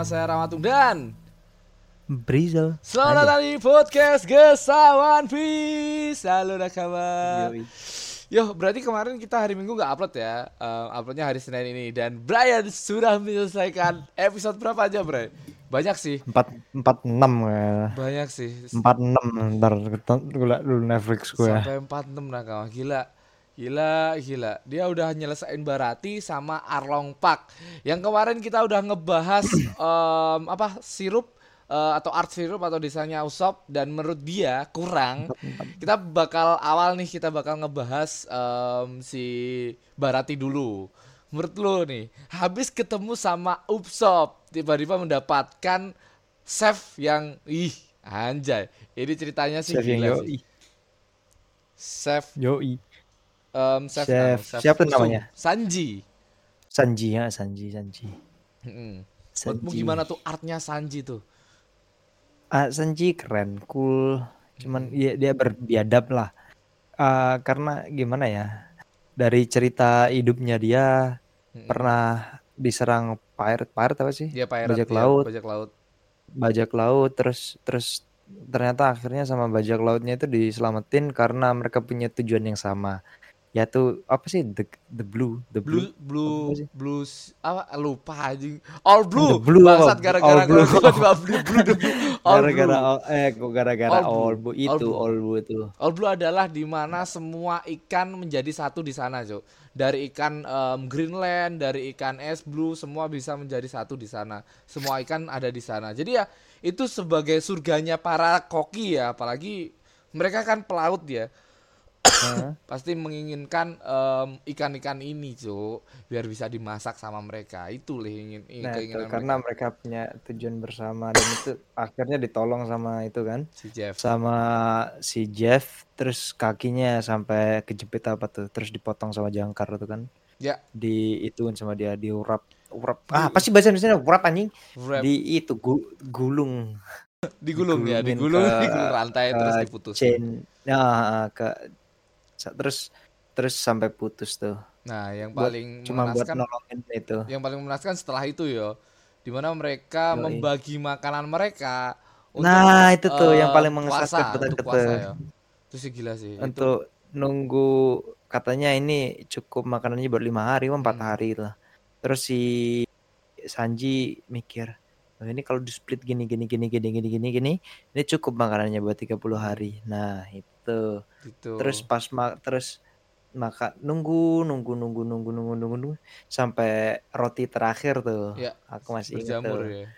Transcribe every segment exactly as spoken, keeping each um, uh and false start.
bersama saya Ramatung dan Brizel. Selamat datang di podcast Gesa One Piece. Halo, apa kabar? Yo, berarti kemarin kita hari Minggu nggak upload ya? Uh, uploadnya hari Senin ini dan Brian sudah menyelesaikan episode berapa aja, Bray? Banyak sih. empat empat enam ya. Banyak sih. empat enam ntar gula dulu Netflix gue. Sampai empat enam nakal. Gila. Gila, gila. Dia udah nyelesain Baratie sama Arlong Park. Yang kemarin kita udah ngebahas um, apa? sirup uh, atau art sirup atau desainnya Usopp dan menurut dia kurang. Kita bakal awal nih kita bakal ngebahas um, si Baratie dulu. Menurut lo nih, habis ketemu sama Usopp, tiba-tiba mendapatkan chef yang, ih anjay, ini ceritanya sih chef gila sih. Chef Yoi. Um, chef, chef, chef siapa namanya? Sanji. Sanji ya, Sanji, Sanji. Hmm. Menurutmu gimana tuh artnya Sanji tuh? Uh, Sanji keren, cool. Cuman ya, dia berbiadab lah. Uh, karena gimana ya? Dari cerita hidupnya dia hmm. pernah diserang pirate, pirate apa sih? Dia pirate, bajak laut, bajak laut, bajak laut. Terus, terus ternyata akhirnya sama bajak lautnya itu diselamatin karena mereka punya tujuan yang sama. Yaitu apa sih? The, the blue, the blue, blue, blue, blue apa? Lupa aja. All blue. blue Bangsat gara-gara gue cuma blue, blue, the blue. All gara-gara blue. eh gara-gara all, all blue itu all blue itu. All blue adalah di mana semua ikan menjadi satu di sana, Jo. Dari ikan um, Greenland, dari ikan es blue, semua bisa menjadi satu di sana. Semua ikan ada di sana. Jadi ya itu sebagai surganya para koki ya, apalagi mereka kan pelaut ya. Huh? Pasti menginginkan um, ikan-ikan ini, Jo, biar bisa dimasak sama mereka. Itu leh ingin, ingin nah, keinginan itu, karena mereka. mereka punya tujuan bersama dan itu akhirnya ditolong sama itu kan? Si Jeff. Sama si Jeff, terus kakinya sampai kejepit apa tuh, terus dipotong sama jangkar itu kan? Ya. Di ituin sama dia, diurap, urap. Ah, pasti bahasa Indonesia urap anjing. Wrap. Di itu gu, gulung. digulung ya, digulung, ke, digulung rantai ke, terus diputus. Chain, nah, ke terus terus sampai putus tuh. Nah, yang paling buat, cuma buat nolongin itu. Yang paling menakutkan setelah itu yo, di mana mereka Yoi. membagi makanan mereka untuk Nah, itu tuh uh, yang paling mengesatkan betul-betul. Itu sih gila sih. Untuk itu. Nunggu katanya ini cukup makanannya buat lima hari, empat hmm. hari lah. Terus si Sanji mikir, "Oh, ini kalau di split gini gini gini gini gini gini gini, ini cukup makanannya buat tiga puluh hari." Nah, itu Tuh. Gitu. Terus pas ma- terus maka nunggu nunggu nunggu nunggu nunggu nunggu nunggu sampai roti terakhir tuh. Ya, aku masih ingat tuh. Ya.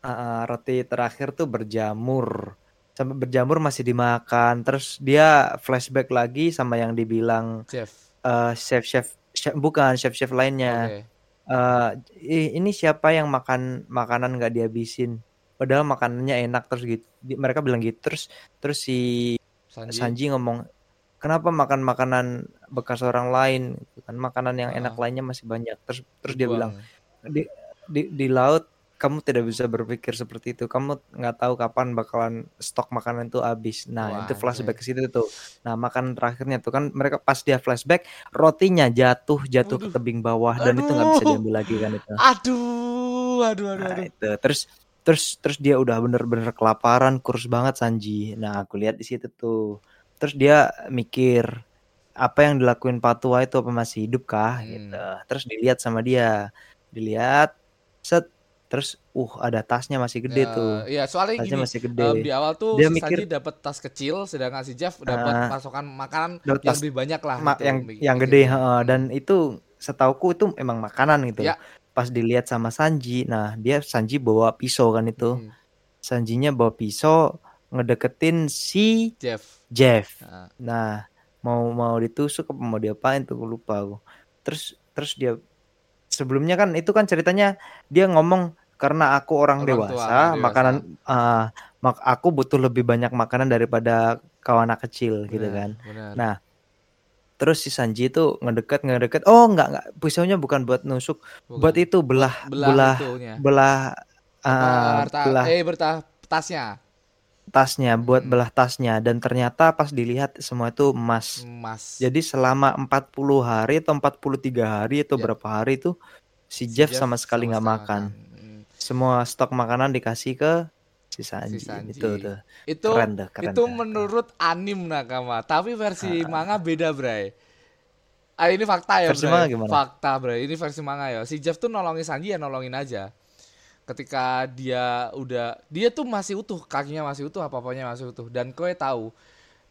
Uh, roti terakhir tuh berjamur. Sampai berjamur masih dimakan. Terus dia flashback lagi sama yang dibilang chef uh, chef chef bukan chef chef lainnya. Okay. Uh, ini siapa yang makan makanan enggak dihabisin? Padahal makanannya enak terus gitu. Mereka bilang gitu terus terus si Sanji. Sanji ngomong, kenapa makan makanan bekas orang lain? Kan makanan yang enak ah. lainnya masih banyak. Terus terus dia Buang. bilang di, di di laut kamu tidak bisa berpikir seperti itu. Kamu nggak tahu kapan bakalan stok makanan itu habis. Nah Wah, itu flashback ke situ tuh. Nah makanan terakhirnya tuh kan mereka pas dia flashback rotinya jatuh jatuh Aduh. ke tebing bawah dan Aduh. itu nggak bisa diambil lagi kan itu. Aduh, aduh, aduh. Nah, itu. Terus. Terus terus dia udah bener-bener kelaparan, kurus banget Sanji. Nah, aku lihat di situ tuh. Terus dia mikir, apa yang dilakuin Patua itu apa masih hidup kah? Hmm. Gitu. Terus dilihat sama dia. Dilihat, set. Terus, uh, ada tasnya masih gede ya, tuh. Iya, soalnya tasnya gini, masih gede. Um, di awal tuh dia si mikir, Sanji dapat tas kecil, sedangkan si Jeff dapat uh, pasokan makanan yang tas, lebih banyak lah. Ma- gitu, yang gitu. yang gede. Uh, dan itu, setauku itu emang makanan gitu. Ya. Pas dilihat sama Sanji, nah dia Sanji bawa pisau kan itu, hmm. Sanjinya bawa pisau ngedeketin si Jeff, Jeff. Nah. nah mau mau ditusuk apa mau diapain tuh lupa aku. Terus terus dia sebelumnya kan itu kan ceritanya dia ngomong karena aku orang, orang dewasa, tua, makanan uh, mak aku butuh lebih banyak makanan daripada kau anak kecil bener, gitu kan. Bener. Nah. Terus si Sanji itu ngedekat ngedekat. Oh enggak enggak, pisaunya bukan buat nusuk, bukan. buat itu belah belah belah belah, uh, Berta, belah eh bertah tasnya. Tasnya buat hmm. belah tasnya dan ternyata pas dilihat semua itu emas. Emas. Jadi selama empat puluh hari atau empat puluh tiga hari atau ya. berapa hari itu si, si Jeff, Jeff sama sekali enggak makan. Hmm. Si semua stok makanan dikasih ke si Sanji, si Sanji. Itu tuh itu, keren tuh, keren itu tuh. Menurut anime Nakama, tapi versi ah. manga beda, Bray. Ah, ini fakta ya, versi Bray. Fakta, Bray. Ini versi manga ya. Si Jeff tuh nolongin Sanji ya, nolongin aja. Ketika dia udah, dia tuh masih utuh, kakinya masih utuh, apa-apanya masih utuh. Dan kowe tahu,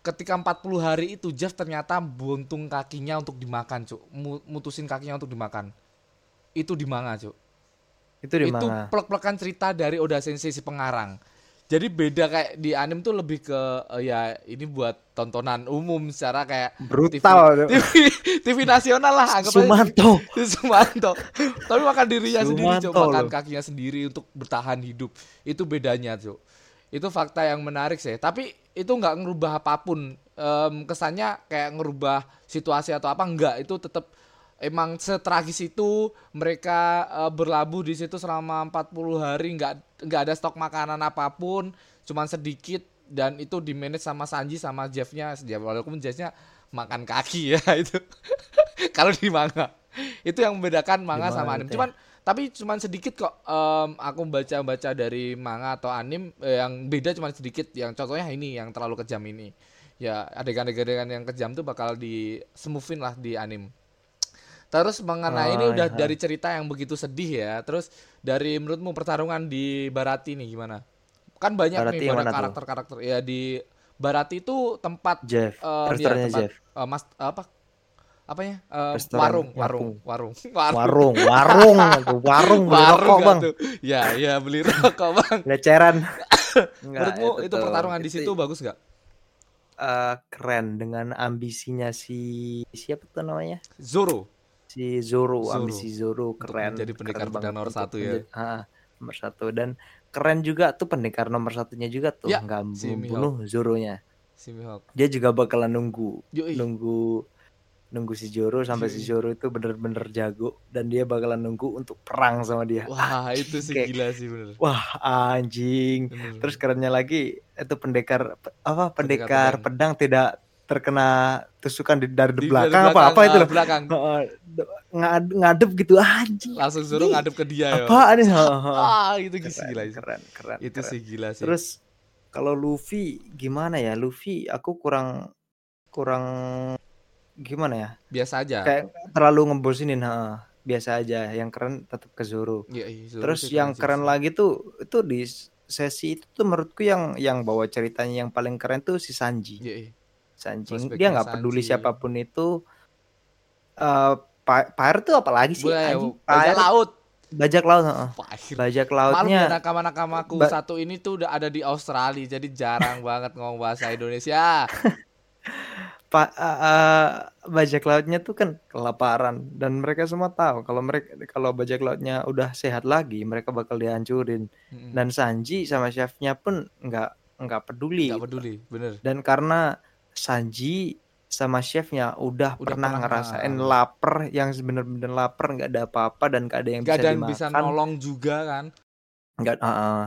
ketika empat puluh hari itu Jeff ternyata buntung kakinya untuk dimakan, Cuk. Mutusin kakinya untuk dimakan. Itu di manga, Cuk. Itu di mana? Itu plek-plekan cerita dari Oda Sensei si pengarang. Jadi beda kayak di anime tuh lebih ke uh, ya ini buat tontonan umum secara kayak brutal. T V, T V, T V nasional lah anggap aja. Sumanto. Sumanto. Tapi makan dirinya Sumanto sendiri, Cuk, makan loh. Kakinya sendiri untuk bertahan hidup. Itu bedanya, Cuk. Itu fakta yang menarik sih. Tapi itu enggak ngerubah apapun. Um, kesannya kayak ngerubah situasi atau apa enggak, itu tetap emang setragis itu mereka uh, berlabuh di situ selama empat puluh hari, nggak nggak ada stok makanan apapun, cuman sedikit, dan itu di manage sama Sanji sama Jeff-nya. Walaupun Jeff-nya makan kaki ya itu. Kalau di manga itu yang membedakan manga sama anime. Cuman tapi cuman sedikit kok. Um, aku baca-baca dari manga atau anime yang beda cuman sedikit. Yang contohnya ini yang terlalu kejam ini. Ya adegan-adegan yang kejam tuh bakal di smooth-in lah di anime. Terus mengenai oh, ini udah iya. dari cerita yang begitu sedih ya. Terus dari menurutmu pertarungan di Baratie nih gimana? Kan banyak Baratie nih banyak karakter-karakter. Ya di Baratie itu tempat Jeff. Uh, ya, tempat Jeff. Uh, mas apa? Apanya? Uh, warung, warung, warung, warung, warung, warung, warung, warung, warung bang. Tuh. Ya, ya beli rokok bang. Leceran. Menurutmu itu, itu pertarungan itu, di situ itu bagus nggak? Uh, keren dengan ambisinya si siapa tuh namanya? Zoro. Si Zoro, Zoro. ambisi Zoro keren. Jadi pendekar keren nomor satu ya. Ah, nomor satu, dan keren juga tuh pendekar nomor satunya juga tuh, ya, nggak si bunuh Zoro-nya. Si Mihawk. Dia juga bakalan nunggu, Yoi. nunggu, nunggu si Zoro sampai Yoi. si Zoro itu bener-bener jago, dan dia bakalan nunggu untuk perang sama dia. Wah itu sih kayak, gila sih bener. Wah anjing. Bener. Terus kerennya lagi itu pendekar apa? Pendekar, pendekar pedang. pedang tidak terkena tusukan di, dari di belakang, belakang apa apa itu loh belakang ngadep, ngadep gitu anjing, langsung Zoro ngadep ke dia apa ini ah itu keren, gila sih keren keren itu keren. Sih gila sih. Terus kalau Luffy gimana ya, Luffy aku kurang kurang gimana ya, biasa aja kayak terlalu ngebosinin, ha biasa aja. Yang keren tetap ke Zoro, ya, iya, Zoro terus yang keren, keren lagi tuh itu di sesi itu tuh menurutku yang yang bawa ceritanya yang paling keren tuh si Sanji, ya, iya. Sanji Prospek dia nggak peduli Sanji. Siapapun itu uh, pirate tuh apalagi sih anjing, bajak laut bajak laut uh. bajak lautnya malu nakama-nakamaku ba- satu ini tuh udah ada di Australia jadi jarang banget ngomong bahasa Indonesia. Pa- uh, uh, bajak lautnya tuh kan kelaparan dan mereka semua tahu kalau mereka kalau bajak lautnya udah sehat lagi mereka bakal dihancurin, mm-hmm. dan Sanji sama chefnya pun nggak nggak peduli nggak peduli gitu. Bener, dan karena Sanji sama chefnya udah, udah pernah, pernah ngerasain lapar yang bener-bener lapar, nggak ada apa-apa dan nggak ada yang gak bisa dimakan. Bisa nolong juga kan? Nggak. Uh-uh.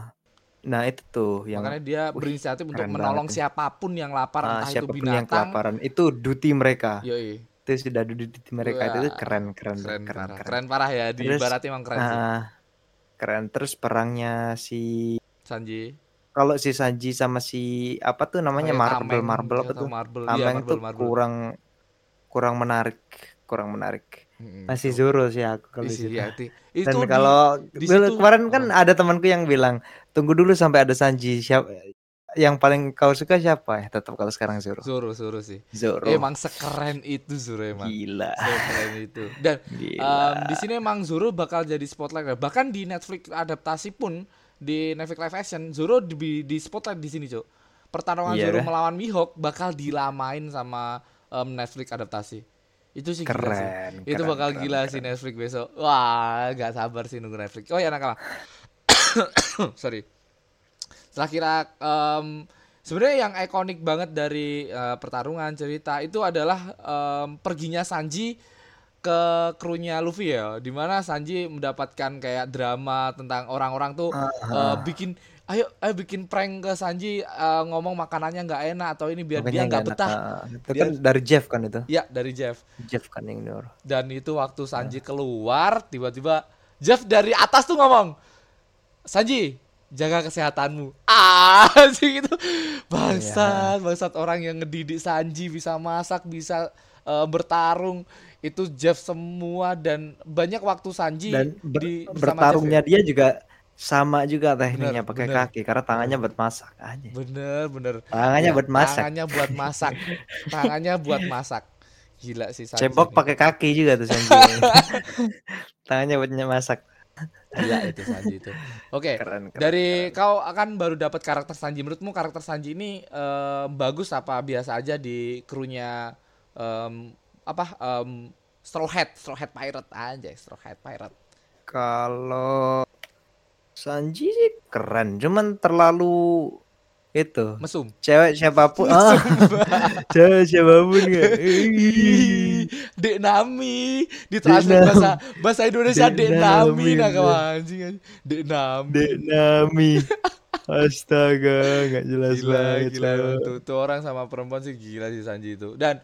Nah itu tuh yang makanya dia berinisiatif untuk menolong itu. Siapapun yang lapar, nah, entah itu binatang. Yang kelaparan. Itu duty mereka. Yoi. Itu sudah duty mereka. Wah. Itu keren keren keren keren parah, keren. Keren parah ya di terus, Barat emang keren. Uh, sih. Keren terus perangnya si Sanji. Kalau si Sanji sama si apa tuh namanya marble marble apa tuh tameng tuh kurang kurang menarik kurang menarik masih hmm, Zoro sih aku kalau di situ. Dan kalau kemarin kan ada temanku yang bilang tunggu dulu sampai ada Sanji, siapa yang paling kau suka siapa? Ya tetap kalau sekarang Zoro. Zoro Zoro sih. Zoro. Emang sekeren itu Zoro emang. Gila. Sekeren itu. Dan um, di sini emang Zoro bakal jadi spotlight. Bahkan di Netflix adaptasi pun di Netflix live action Zoro di, di spotlight di sini, Cuk. Pertarungan yeah. Zoro melawan Mihawk bakal dilamain sama um, Netflix adaptasi. Itu sih keren, gila sih. Keren, itu bakal keren, gila keren. Sih Netflix besok. Wah, enggak sabar sih nunggu Netflix. Oh ya nakal. Sorry. Setelah kira um, sebenarnya yang ikonik banget dari uh, pertarungan cerita itu adalah um, perginya Sanji ke krunya Luffy ya, dimana Sanji mendapatkan kayak drama tentang orang-orang tuh uh, uh, bikin ayo ayo bikin prank ke Sanji, uh, ngomong makanannya nggak enak atau ini biar makanya dia nggak betah. Uh, itu dia, kan dari Jeff kan itu? Iya dari Jeff. Jeff kan yang nyuruh. Dan itu waktu Sanji keluar tiba-tiba Jeff dari atas tuh ngomong Sanji, jaga kesehatanmu. Ah, sih gitu. Bangsat, bangsat orang yang ngedidik Sanji bisa masak, bisa uh, bertarung. Itu Jeff semua, dan banyak waktu Sanji dan ber- di bertarungnya dia juga sama juga tekniknya, pakai kaki karena tangannya buat masak aja. Bener bener. Tangannya ya, buat masak. Tangannya buat masak. tangannya buat masak. Gila sih Sanji. Cebok pakai kaki juga tuh Sanji. Tangannya buat masak. Iya itu Sanji itu. Oke. Okay. Dari keren. Kau akan baru dapat karakter Sanji. Menurutmu karakter Sanji ini um, bagus apa biasa aja di krunya um, apa um, Straw Hat, Straw Hat Pirate aja, Straw Hat Pirate. Kalau Sanji sih keren, cuman terlalu itu mesum. Cewek siapapun, mesum, ah. Cewek siapapun ya. Dek Nami, ditransfer bahasa bahasa Indonesia Dek Nami nah kawan anjing. Dek Nami. Dek Nami. Astaga, enggak jelas banget. Gila, gila. Tuh, tuh orang sama perempuan sih gila sih Sanji itu. Dan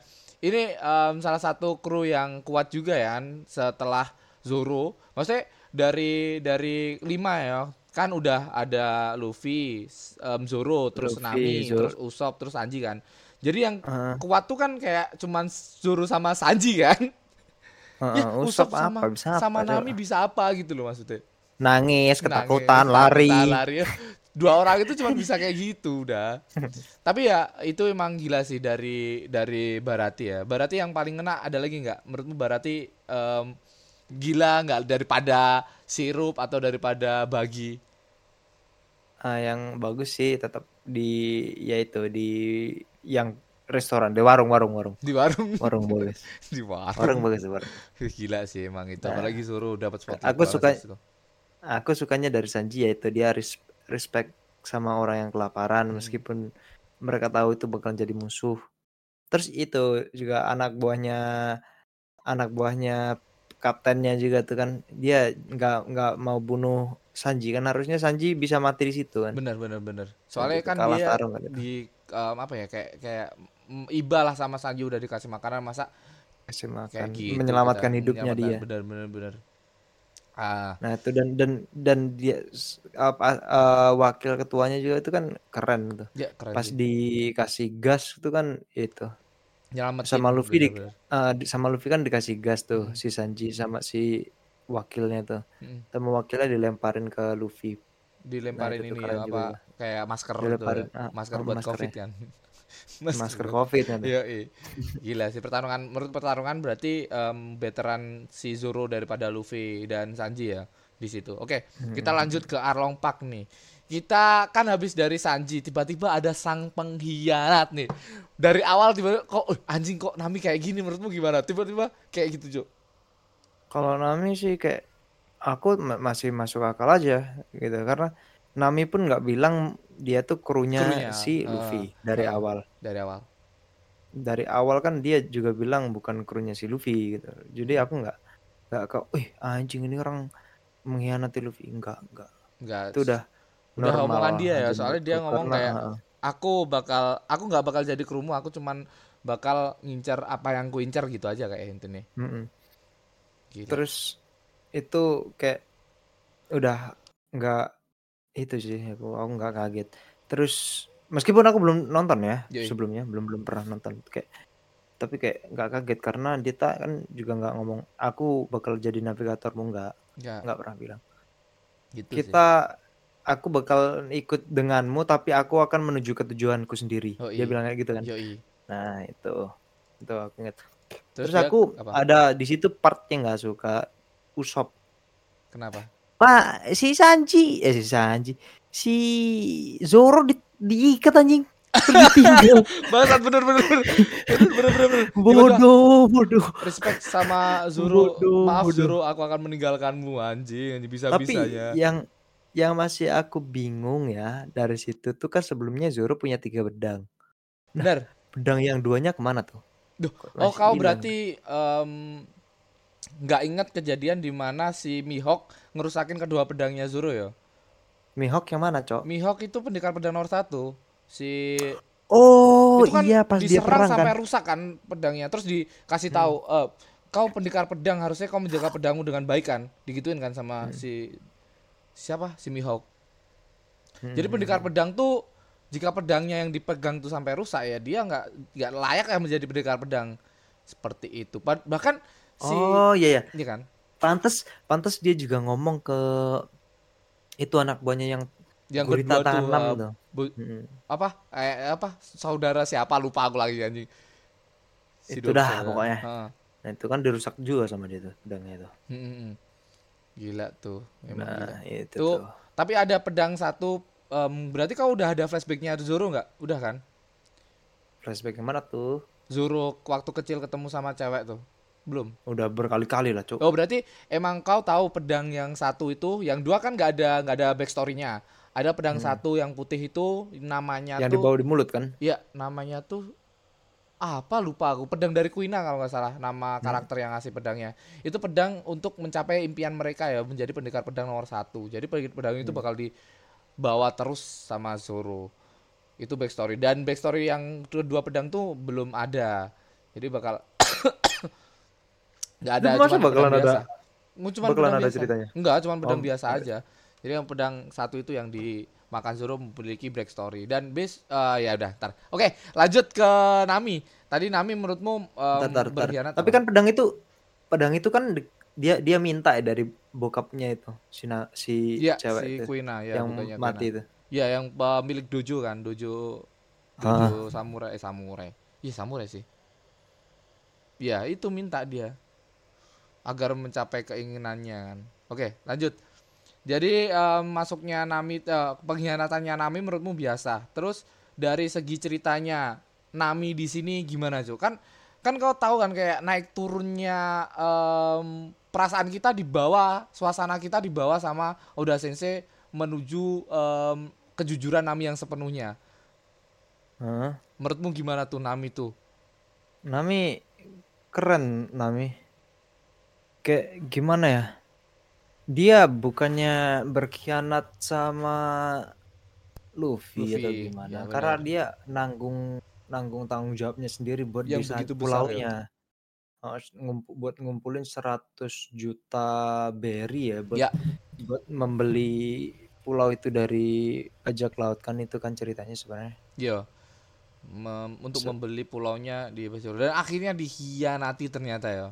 ini um, salah satu kru yang kuat juga ya setelah Zoro. Maksudnya dari dari lima ya kan udah ada Luffy, um, Zoro, terus Luffy, Nami, Zoro, terus Usopp, terus Sanji kan. Jadi yang uh. kuat tuh kan kayak cuman Zoro sama Sanji kan. Uh, ya, Usopp, Usopp sama apa, bisa sama apa, Nami coba. Bisa apa gitu loh maksudnya. Nangis, ketakutan, Nangis, lari. Ketakutan, lari. Dua orang itu cuma bisa kayak gitu udah. Tapi ya itu emang gila sih dari dari Baratie ya. Baratie yang paling kena ada lagi nggak? Menurutmu Baratie um, gila nggak daripada sirup atau daripada bagi? Uh, yang bagus sih tetap di yaitu di yang restoran di warung-warung-warung. Di warung. Warung bagus. Di warung. Warung bagus warung. Gila sih emang itu. Nah, apalagi suruh dapat Spotify. Aku suka aku sukanya dari Sanji yaitu dia res, respect sama orang yang kelaparan hmm. meskipun mereka tahu itu bakal jadi musuh. Terus itu juga anak buahnya anak buahnya kaptennya juga tuh kan dia nggak nggak mau bunuh Sanji kan, harusnya Sanji bisa mati di situ kan. Benar benar benar. Soalnya gitu, kan dia tarung, kan, di um, apa ya kayak kayak iba lah sama Sanji udah dikasih makanan masa kasih makan gitu, menyelamatkan kita, hidupnya dia. Benar benar benar. Ah. Nah itu dan dan dan dia uh, uh, wakil ketuanya juga itu kan keren tuh. Ya, keren pas gitu. Dikasih gas itu kan itu. Nyelamatin sama Luffy di, uh, sama Luffy kan dikasih gas tuh hmm. si Sanji sama si wakilnya tuh hmm. sama wakilnya dilemparin ke Luffy, dilemparin nah, ini ya, apa kayak masker dilemparin, tuh, ya. masker ah, buat maskernya. COVID kan masker, masker COVID kan iya gila sih pertarungan. Menurut pertarungan berarti um, veteran si Zoro daripada Luffy dan Sanji ya di situ. Oke okay, kita hmm. lanjut ke Arlong Park nih. Kita kan habis dari Sanji, tiba-tiba ada sang pengkhianat nih. Dari awal tiba-tiba, kok anjing kok Nami kayak gini, menurutmu gimana? Tiba-tiba kayak gitu, Jo. Kalau Nami sih kayak, aku masih masuk akal aja gitu. Karena Nami pun gak bilang dia tuh krunya, krunya. si Luffy uh, dari uh, awal. Dari awal. Dari awal kan dia juga bilang bukan krunya si Luffy gitu. Jadi aku gak, gak kok, wih anjing ini orang mengkhianati Luffy. Enggak, enggak. Enggak. Itu udah. Udah normal. Omongan dia ya, soalnya dia ngomong kayak aku bakal, aku nggak bakal jadi krumu, aku cuman bakal ngincar apa yang ku incar gitu aja kayak intinya. Gitu. Terus itu kayak udah nggak itu sih, aku aku nggak kaget. Terus meskipun aku belum nonton ya Yui. sebelumnya, belum belum pernah nonton kayak, tapi kayak nggak kaget karena dia kan juga nggak ngomong aku bakal jadi navigatormu, nggak nggak pernah bilang. Gitu kita sih. Aku bakal ikut denganmu tapi aku akan menuju ke tujuanku sendiri. Yoi. Dia bilang kayak gitu kan. Yoi. Nah, itu. Itu aku ingat. Terus, Terus aku apa? Ada di situ part yang enggak suka Usopp. Kenapa? Pak, si Sanji, eh si Sanji. Si Zoro di diikat anjing. Tertinggal. Bangsat bener-bener. Bener-bener. Bodoh, bodoh. Respect sama Zoro. Bodoh, Maaf bodoh. Zoro, aku akan meninggalkanmu anjing, anjing bisa-bisanya. Tapi yang Yang masih aku bingung ya dari situ tuh kan sebelumnya Zoro punya tiga bedang. Nah, benar. Bedang yang duanya kemana tuh? Duh, oh kau hilang. Berarti nggak um, ingat kejadian di mana si Mihawk ngerusakin kedua pedangnya Zoro ya? Mihawk yang mana cok? Mihawk itu pendekar pedang nomor satu. Si oh itu kan iya pas dia perang kan. Sampai rusak kan pedangnya. Terus dikasih tahu hmm. uh, kau pendekar pedang harusnya kau menjaga pedangmu dengan baik kan? Digituin kan sama hmm. si siapa si Mihawk. Hmm. Jadi pendekar pedang tuh jika pedangnya yang dipegang tuh sampai rusak ya dia nggak nggak layak ya menjadi pendekar pedang seperti itu. Bahkan si oh iya, iya. Ini kan. Pantes pantes dia juga ngomong ke itu anak buahnya yang yang kedua tuh uh, bu- hmm. apa eh, apa saudara siapa lupa aku lagi anjing. Si itu dah pokoknya. Ha. Nah itu kan dirusak juga sama dia tuh pedangnya tuh. Hmm, gila tuh. Memang nah, gila. Itu tuh. Tuh. Tapi ada pedang satu. Um, berarti kau udah ada flashbacknya Zoro nggak? Udah kan? Flashback yang mana tuh? Zoro waktu kecil ketemu sama cewek tuh. Belum. Udah berkali-kali lah cuk. Oh berarti emang kau tahu pedang yang satu itu, yang dua kan nggak ada nggak ada backstory-nya. Ada pedang hmm. satu yang putih itu namanya yang tuh. Yang dibawa di mulut kan? Iya namanya tuh. Apa lupa aku, pedang dari Kuina kalau nggak salah nama karakter yang ngasih pedangnya. Itu pedang untuk mencapai impian mereka ya, menjadi pendekar pedang nomor satu. Jadi pedang itu bakal dibawa terus sama Zoro. Itu backstory. Dan backstory yang dua pedang tuh belum ada. Jadi bakal nggak ada, cuma pedang ada... biasa. Cuma bakalan pedang ada biasa. Ceritanya? Enggak, cuma pedang oh, biasa okay. aja. Jadi yang pedang satu itu yang di Makan Zoro memiliki backstory dan base uh, ya udah tar. Oke, lanjut ke Nami. Tadi Nami menurutmu um, berkhianat. Tapi kan pedang itu pedang itu kan de- dia dia minta ya dari bokapnya itu. Si na- si ya, cewek si itu. Kuina, ya, yang mati Kuina. Itu. Ya, yang uh, milik dojo kan, dojo dojo ah. samurai eh, samurai. Iya, samurai sih. Ya, itu minta dia agar mencapai keinginannya kan. Oke, lanjut. Jadi um, masuknya Nami, uh, pengkhianatannya Nami menurutmu biasa. Terus dari segi ceritanya Nami di sini gimana Jo? Kan kan kau tahu kan kayak naik turunnya um, perasaan kita dibawa, suasana kita dibawa sama Oda Sensei menuju um, kejujuran Nami yang sepenuhnya. Huh? Menurutmu gimana tuh Nami tuh? Nami keren Nami. Kayak gimana ya? Dia bukannya berkhianat sama Luffy, Luffy atau gimana? Ya, karena dia nanggung nanggung tanggung jawabnya sendiri buat yang di pulaunya. Ya. Ngump- buat ngumpulin seratus juta berry ya buat, ya buat membeli pulau itu dari bajak laut kan itu kan ceritanya sebenarnya. Iya. Mem- untuk so. membeli pulaunya di Bajak dan akhirnya dikhianati ternyata ya.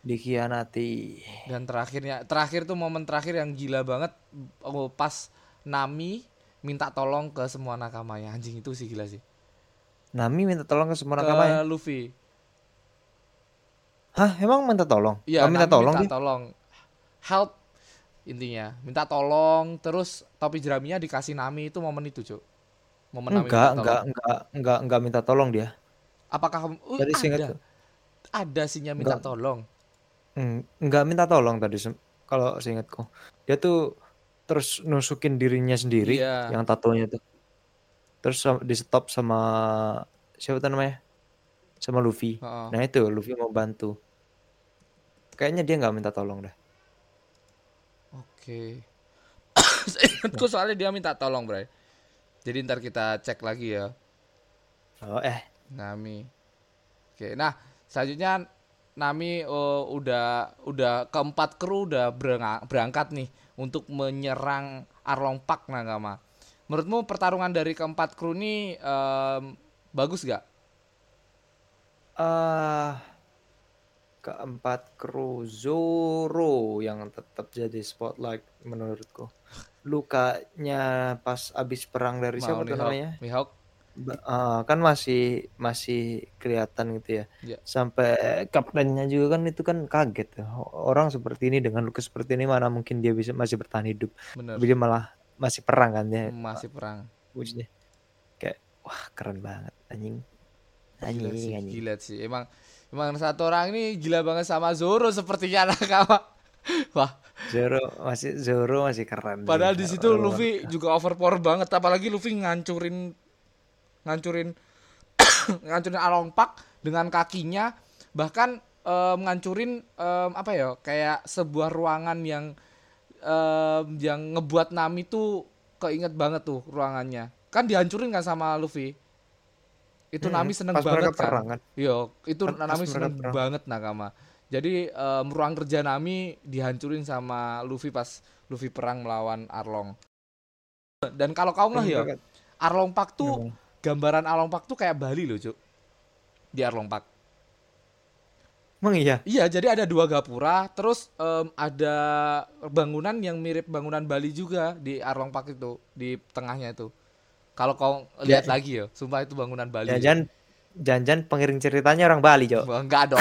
Dikhianati. Dan terakhirnya terakhir tuh momen terakhir yang gila banget oh, pas Nami minta tolong ke semua nakamanya. Anjing itu sih gila sih. Nami minta tolong ke semua nakamanya? Ke Luffy. Hah, emang minta tolong? Iya, oh, minta Nami tolong. Minta dia? Tolong. Help intinya. Minta tolong terus topi jeraminya dikasih Nami itu momen itu, Cuk. Momen enggak, Nami minta tolong. Enggak, enggak, enggak, enggak minta tolong dia. Apakah uh, dari singkat ada. Ada sinya minta enggak. Tolong. Nggak minta tolong tadi kalau seingatku dia tuh terus nusukin dirinya sendiri yeah. yang tatonya tuh terus di stop sama siapa namanya sama Luffy oh. Nah itu Luffy mau bantu kayaknya dia nggak minta tolong dah oke okay. Seingatku soalnya dia minta tolong bray jadi ntar kita cek lagi ya oh eh Nami oke okay. Nah selanjutnya Nami uh, udah udah keempat kru udah berangkat nih untuk menyerang Arlong Park Nagama. Menurutmu pertarungan dari keempat kru ini um, bagus gak? Uh, keempat kru Zoro yang tetap jadi spotlight menurutku. Lukanya pas abis perang dari siapa namanya? Mihawk. Uh, kan masih masih kelihatan gitu ya, ya. Sampai kaptennya juga kan itu kan kaget orang seperti ini dengan luka seperti ini mana mungkin dia bisa masih bertahan hidup. Bener. Dia malah masih perang kan ya masih perang wujudnya kayak wah keren banget anjing anjing gila sih, anjing. Gila sih. Emang emang satu orang ini gila banget sama Zoro sepertinya anak kawan. Wah, Zoro masih Zoro masih keren padahal di situ Luffy juga overpower banget apalagi Luffy ngancurin ngancurin ngancurin Arlong Park dengan kakinya bahkan um, ngancurin um, apa ya kayak sebuah ruangan yang um, yang ngebuat Nami tuh keinget banget tuh ruangannya kan dihancurin kan sama Luffy itu hmm, Nami seneng banget kan, kan? Yo itu pas Nami seneng perang. Banget nakama Jadi um, ruang kerja Nami dihancurin sama Luffy pas Luffy perang melawan Arlong. Dan kalau kaum lah ya, Arlong Park tuh Gimana? gambaran Arlong Park tuh kayak Bali loh, Cuk. Di Arlong Park. Emang iya? Iya, jadi ada dua gapura, terus um, ada bangunan yang mirip bangunan Bali juga di Arlong Park itu, di tengahnya itu. Kalau kau lihat ya, lagi ya, sumpah itu bangunan Bali. Jangan, jangan pengiring ceritanya orang Bali, Jo. Enggak dong.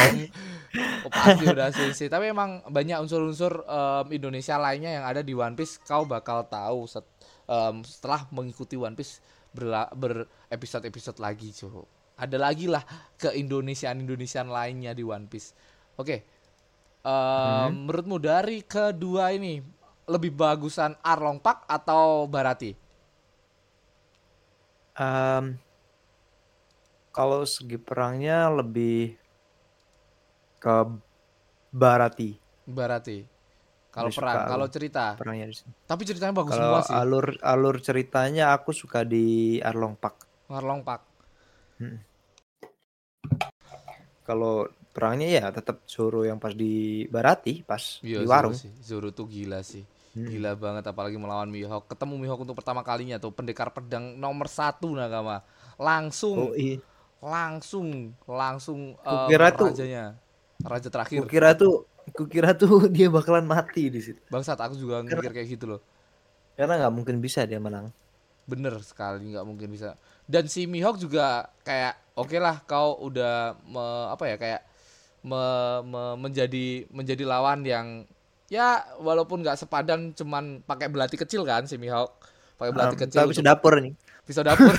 Oh, pasti udah sih. Tapi emang banyak unsur-unsur um, Indonesia lainnya yang ada di One Piece. Kau bakal tahu set, um, setelah mengikuti One Piece berla- berepisode-episode lagi, Jo. Ada lagi lah ke Indonesiaan-Indonesiaan lainnya di One Piece. Oke, okay. um, hmm. menurutmu dari kedua ini lebih bagusan Arlong Park atau Baratie? Um, kalau segi perangnya lebih ke Baratie. Baratie. Kalau perang, kalau cerita. Perangnya. Tapi ceritanya bagus kalo semua sih. Kalau alur alur ceritanya aku suka di Arlong Park. Arlong Park. Hmm. Kalau perangnya ya tetap Zoro yang pas di Baratie, pas ya, di warung. Zoro, Zoro tuh gila sih, hmm. gila banget. Apalagi melawan Mihawk, ketemu Mihawk untuk pertama kalinya tuh, pendekar pedang nomor satu Nakama. Langsung, oh, iya. langsung, langsung um, rajanya, raja terakhir. Kukira tuh, kukira tuh dia bakalan mati di situ. Bangsat, aku juga mikir kayak gitu loh. Karena nggak mungkin bisa dia menang. Bener sekali, nggak mungkin bisa. Dan si Mihawk juga kayak oke okay lah kau udah me, apa ya kayak me, me, menjadi menjadi lawan yang ya walaupun nggak sepadan, cuman pakai belati kecil kan si Mihawk, pakai belati um, kecil tapi pisau dapur nih pisau dapur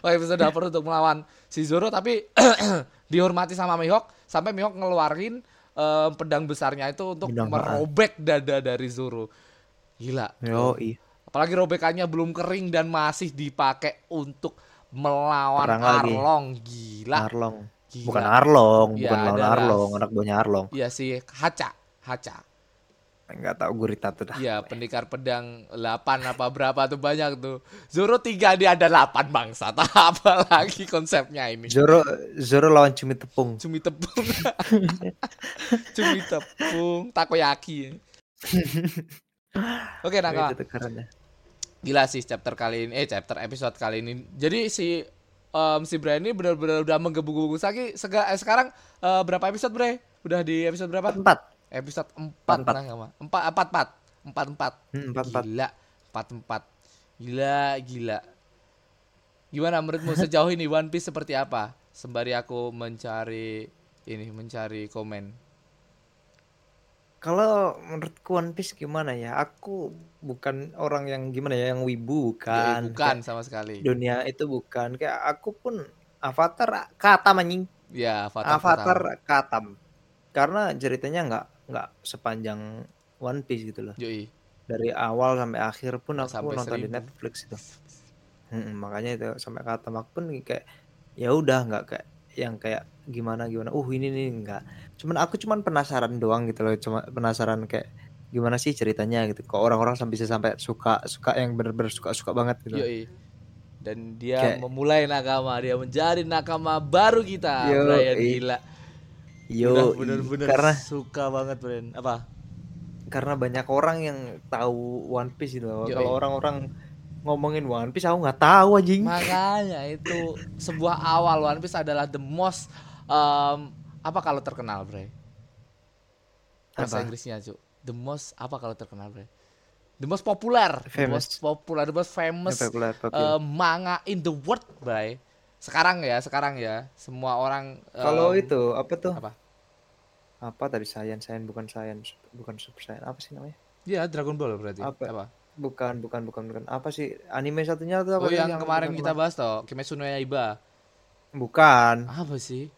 pakai pisau dapur untuk melawan si Zoro, tapi dihormati sama Mihawk sampai Mihawk ngeluarin um, pedang besarnya itu untuk pedang merobek maaf. dada dari Zoro. Gila. Yo, iya. Apalagi robekannya belum kering dan masih dipakai untuk melawan Arlong. Gila. Arlong. Gila. Bukan Arlong, ya, bukan lawan Arlong, anak buahnya Arlong. Iya sih, Hacha, Hacha. Enggak tahu gurita tuh dah. Iya, pendekar pedang delapan apa berapa tuh banyak tuh. Zoro tiga dia ada delapan bangsa. Apalagi konsepnya ini. Zoro Zoro lawan cumi tepung. Cumi tepung. Cumi tepung, takoyaki. Oke, Nakama. Gila sih chapter kali ini, eh chapter episode kali ini. Jadi si um, si Bre ini benar-benar udah menggebu-gebu lagi. Sega, eh, sekarang uh, berapa episode Bre? Udah di episode berapa? empat. Episode empat nah enggak mah. empat empat empat empat. Gila. empat empat. Gila, gila. Gimana menurutmu sejauh ini One Piece seperti apa? Sembari aku mencari ini, mencari komen. Kalau menurutku One Piece gimana ya? Aku bukan orang yang gimana ya, yang wibu bukan. Ya, bukan kayak sama sekali. Dunia itu bukan. Kayak aku pun Avatar katam anjing. Ya, Avatar. Avatar katam. katam. Karena ceritanya enggak enggak sepanjang One Piece gitu loh. Yoi. Dari awal sampai akhir pun aku sampai nonton seribu. Di Netflix itu. Hmm, makanya itu sampai katam aku pun kayak ya udah enggak kayak yang kayak gimana gimana uh ini nih enggak, cuman aku cuman penasaran doang gitu loh, cuma penasaran kayak gimana sih ceritanya gitu, kok orang-orang sampai bisa sampai suka suka yang bener-bener suka suka banget gitu. Yoi. Dan dia kayak memulai Nakama, dia menjadi Nakama baru kita. Yo, Brian i. Gila. Yo, bener-bener karena suka banget Brian apa? Karena banyak orang yang tahu One Piece gitu loh. Kalau orang-orang ngomongin One Piece aku nggak tahu anjing. Makanya itu sebuah awal One Piece adalah the most Um, apa kalau terkenal Bre? Bahasa Inggrisnya Cuk. The most apa kalau terkenal Bre? The most popular, the most popular, the most famous popular, popular. Uh, manga in the world Bre. Sekarang ya, sekarang ya, semua orang. Um, kalau itu apa tuh? Apa? Apa tadi science, science bukan science, bukan super science. Apa sih namanya? Iya, Dragon Ball berarti. Apa? apa? Bukan, bukan, bukan, bukan. Apa sih anime satunya tuh? Apa oh yang, yang kemarin kita bahas toh, Kimetsu no Yaiba. Bukan. Apa sih?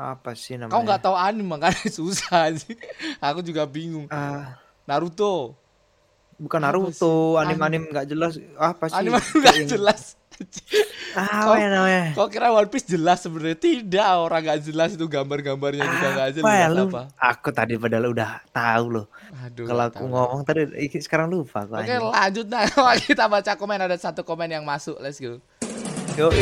Apa sih namanya? Kau nggak tahu anime makanya susah sih. Aku juga bingung. Uh, Naruto. Bukan Naruto, anime-anime nggak jelas. Apa sih? Anime nggak jelas. Apa ya namanya? Kau kira One Piece jelas sebenarnya? Tidak, orang nggak jelas itu gambar-gambarnya juga nggak jelas. Apa? Aku tadi padahal udah tahu loh. Aduh, kalau aku ngomong tadi, sekarang lupa. Oke, okay, lanjut nah. Kita baca komen, ada satu komen yang masuk. Let's go. Yo.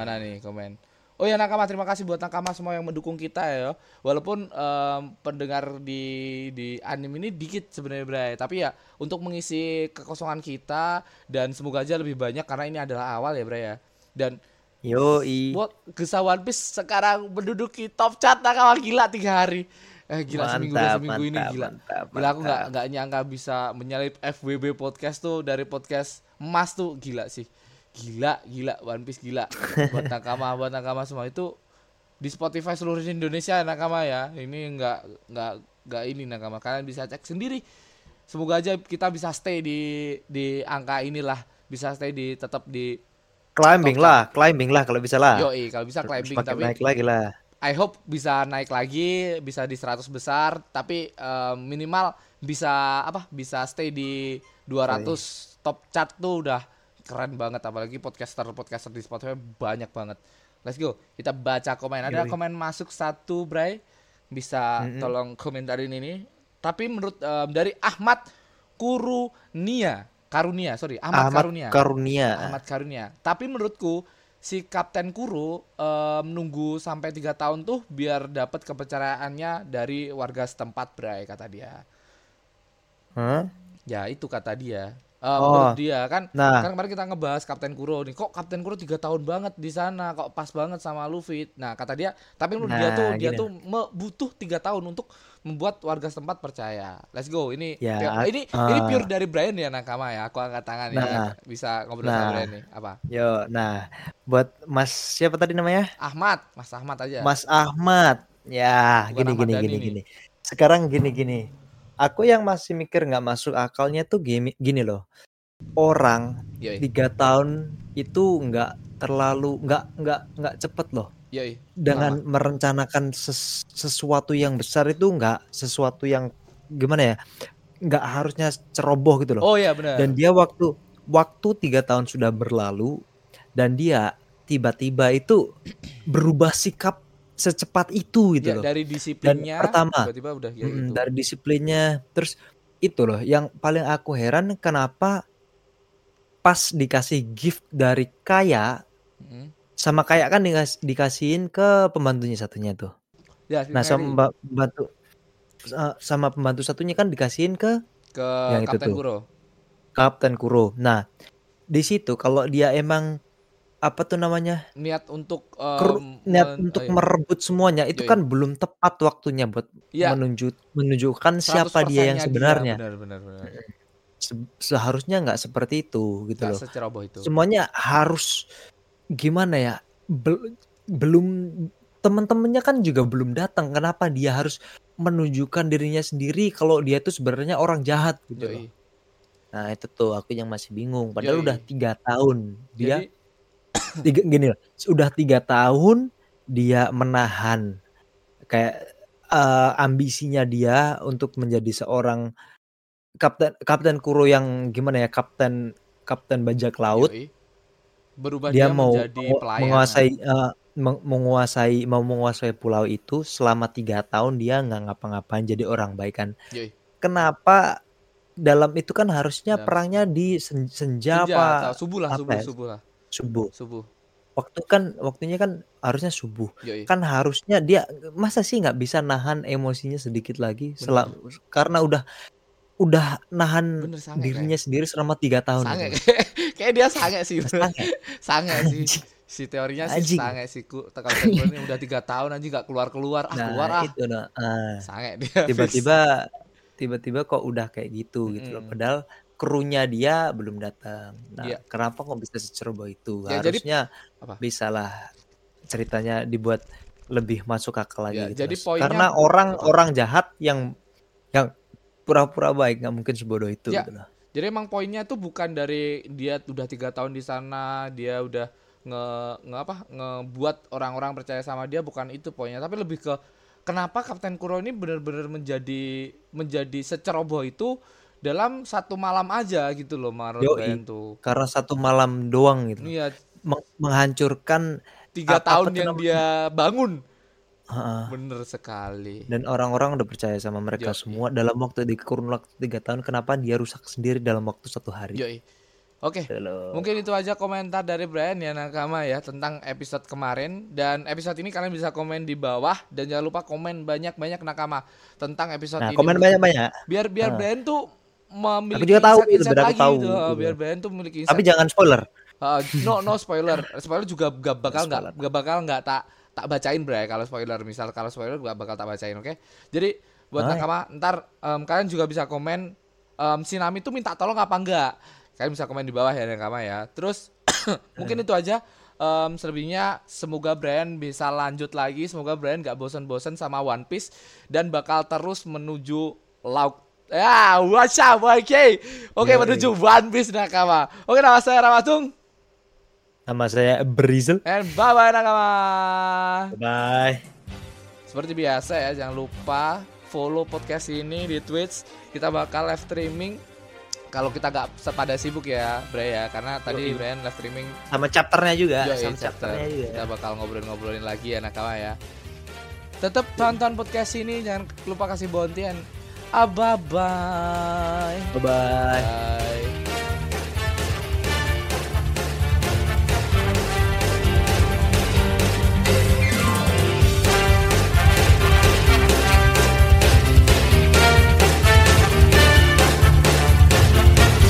Mana nih komen? Oh ya Nakama, terima kasih buat Nakama semua yang mendukung kita ya. Walaupun um, pendengar di di anime ini dikit sebenarnya Bray, tapi ya untuk mengisi kekosongan kita dan semoga aja lebih banyak karena ini adalah awal ya Bray ya. Dan yoi, buat Gesa One Piece sekarang menduduki top chart Nakama, gila tiga hari. Eh gila, mantap, seminggu dua seminggu mantap, ini gila. Mantap, gila aku nggak nggak nyangka bisa menyalip F B B podcast tuh dari podcast emas tuh, gila sih. Gila, gila, One Piece gila. Buat Nakama, buat Nakama semua itu di Spotify seluruh Indonesia Nakama ya. Ini enggak enggak enggak ini Nakama. Kalian bisa cek sendiri. Semoga aja kita bisa stay di di angka inilah, bisa stay di tetap di climbing lah, climbing lah kalau bisa lah. Yoi, kalau bisa climbing tapi naik lagi lah. I hope bisa naik lagi, bisa di seratus besar, tapi uh, minimal bisa apa? Bisa stay di dua ratus. Oke. Top chart tuh udah keren banget, apalagi podcaster-podcaster di Spotify banyak banget. Let's go, kita baca komen. Ada Yui. Komen masuk satu, Bray. Bisa mm-hmm. tolong komentarin ini. Tapi menurut um, dari Ahmad Kurunia, Karunia, sorry, Ahmad, Ahmad Karunia. Karunia. Ahmad Karunia. Tapi menurutku si Kapten Kuro um, nunggu sampai tiga tahun tuh biar dapat kepercayaannya dari warga setempat, Bray, kata dia. Huh? Ya, itu kata dia. Uh, oh. Menurut dia kan, nah. kan kemarin kita ngebahas Kapten Kuro nih, kok Kapten Kuro tiga tahun banget di sana, kok pas banget sama Luffy. Nah kata dia, tapi menurut nah, dia tuh gini. dia tuh butuh tiga tahun untuk membuat warga setempat percaya. Let's go, ini ya, pure, ini uh, ini pure dari Brian ya Nakama ya, aku angkat tangan nah, ya, bisa ngobrol nah, sama Brian nih apa? Yo, nah buat Mas siapa tadi namanya? Ahmad, Mas Ahmad aja. Mas Ahmad, ya gini gini gini gini. Sekarang gini gini. Aku yang masih mikir gak masuk akalnya tuh gini, gini loh. Orang Yoi. tiga tahun itu gak terlalu, gak, gak, gak cepet loh. Yoi. Dengan Lama. merencanakan ses, sesuatu yang besar itu gak sesuatu yang gimana ya. Gak harusnya ceroboh gitu loh. Oh iya benar. Dan dia waktu waktu tiga tahun sudah berlalu. Dan dia tiba-tiba itu berubah sikap secepat itu gitu ya, loh. Dari disiplinnya. Dan pertama tiba-tiba udah ya gitu. Dari disiplinnya, terus itu loh yang paling aku heran kenapa pas dikasih gift dari Kaya hmm. sama Kaya kan dikas- dikasihin ke pembantunya satunya tuh. Ya, nah sama pembantu sama pembantu satunya kan dikasihin ke ke yang Kapten itu Kuro. Tuh. Kapten Kuro. Nah, di situ kalau dia emang apa tuh namanya niat untuk um, Ker, niat untuk ayo. merebut semuanya itu Yoi. kan belum tepat waktunya buat ya. menunjuk, menunjukkan siapa dia yang sebenarnya dia, benar, benar, benar. Se, seharusnya nggak seperti itu gitu gak loh itu. Semuanya harus gimana ya, Bel, belum teman-temannya kan juga belum datang, kenapa dia harus menunjukkan dirinya sendiri kalau dia tuh sebenarnya orang jahat gitu loh. Nah itu tuh aku yang masih bingung padahal Yoi. udah tiga tahun dia. Jadi, Tiga, gini loh, sudah tiga tahun dia menahan kayak uh, ambisinya dia untuk menjadi seorang kapten Kapten Kuro yang gimana ya, kapten kapten bajak laut. Yoi. Berubah dia, dia mau menguasai uh, menguasai mau menguasai pulau itu selama tiga tahun dia nggak ngapa-ngapain, jadi orang baik kan. Yoi. Kenapa dalam itu kan harusnya Yoi. perangnya di sen- senja, senja apa subuh lah subuh subuh lah. Subuh. Subuh. Waktu kan waktunya kan harusnya subuh. Yoi. Kan harusnya dia masa sih nggak bisa nahan emosinya sedikit lagi selama, karena udah udah nahan Bener, sange, dirinya kayak. sendiri selama tiga tahun. Sange. Kayak dia sange sih. Sange. sange sih. Si teorinya sih sange sih. Tekan ini udah tiga tahun aja nggak keluar-keluar. Ah, nah, keluar ah. Itu, nah, uh, sange dia. Tiba-tiba tiba-tiba kok udah kayak gitu hmm. gitu loh. Padahal krunya dia belum datang. Nah, ya. Kenapa kok bisa seceroboh itu? Ya, harusnya jadi, bisalah ceritanya dibuat lebih masuk akal lagi. Ya, gitu jadi poinnya, karena orang-orang jahat yang yang pura-pura baik nggak mungkin sebodoh itu. Ya. Gitu. Jadi emang poinnya tuh bukan dari dia udah tiga tahun di sana, dia udah nge, nge apa ngebuat orang-orang percaya sama dia, bukan itu poinnya. Tapi lebih ke kenapa Kapten Kuro ini benar-benar menjadi menjadi seceroboh itu dalam satu malam aja gitu loh, Maron tuh. Karena satu malam doang gitu. Iya. Meng- menghancurkan tiga tahun yang namanya dia bangun. Uh-uh. Bener sekali. Dan orang-orang udah percaya sama mereka Yoi. semua dalam waktu dikurun waktu tiga tahun, kenapa dia rusak sendiri dalam waktu satu hari? Yoi. Oke, okay. Mungkin itu aja komentar dari Brian ya Nakama ya tentang episode kemarin. Dan episode ini kalian bisa komen di bawah. Dan jangan lupa komen banyak-banyak Nakama tentang episode nah, ini. Komen banyak-banyak. Biar biar nah. Brian tuh memiliki aku juga tahu itu, lagi tahu. Gitu. Biar Brian tuh memiliki insight. Tapi jangan spoiler. Uh, no no spoiler. Spoiler juga gak bakal nggak gak bakal nggak tak tak bacain Brian kalau spoiler. Misal kalau spoiler gak bakal tak bacain, oke? Okay? Jadi buat nah. Nakama, ntar um, kalian juga bisa komen um, si Nami tuh minta tolong apa enggak. Kalian bisa komen di bawah ya Nakama ya. Terus mungkin itu aja. Um, selebihnya semoga Brian bisa lanjut lagi. Semoga Brian gak bosan-bosan sama One Piece. Dan bakal terus menuju lauk. Ya, what's up? Oke, okay. okay, yeah, menuju yeah. One Piece Nakama. Oke, okay, nama saya Ramatung. Nama saya Brizel. And bye-bye Nakama. Bye. Seperti biasa ya, jangan lupa follow podcast ini di Twitch. Kita bakal live streaming. Kalau kita gak pada sibuk ya Bray ya, karena tadi Brian live streaming sama chapternya juga, Joy, sama chapter. chapternya juga. Kita bakal ngobrol-ngobrolin lagi ya Nakama ya. Tetap tonton podcast ini, jangan lupa kasih bontian. Ah, bye bye. Bye bye.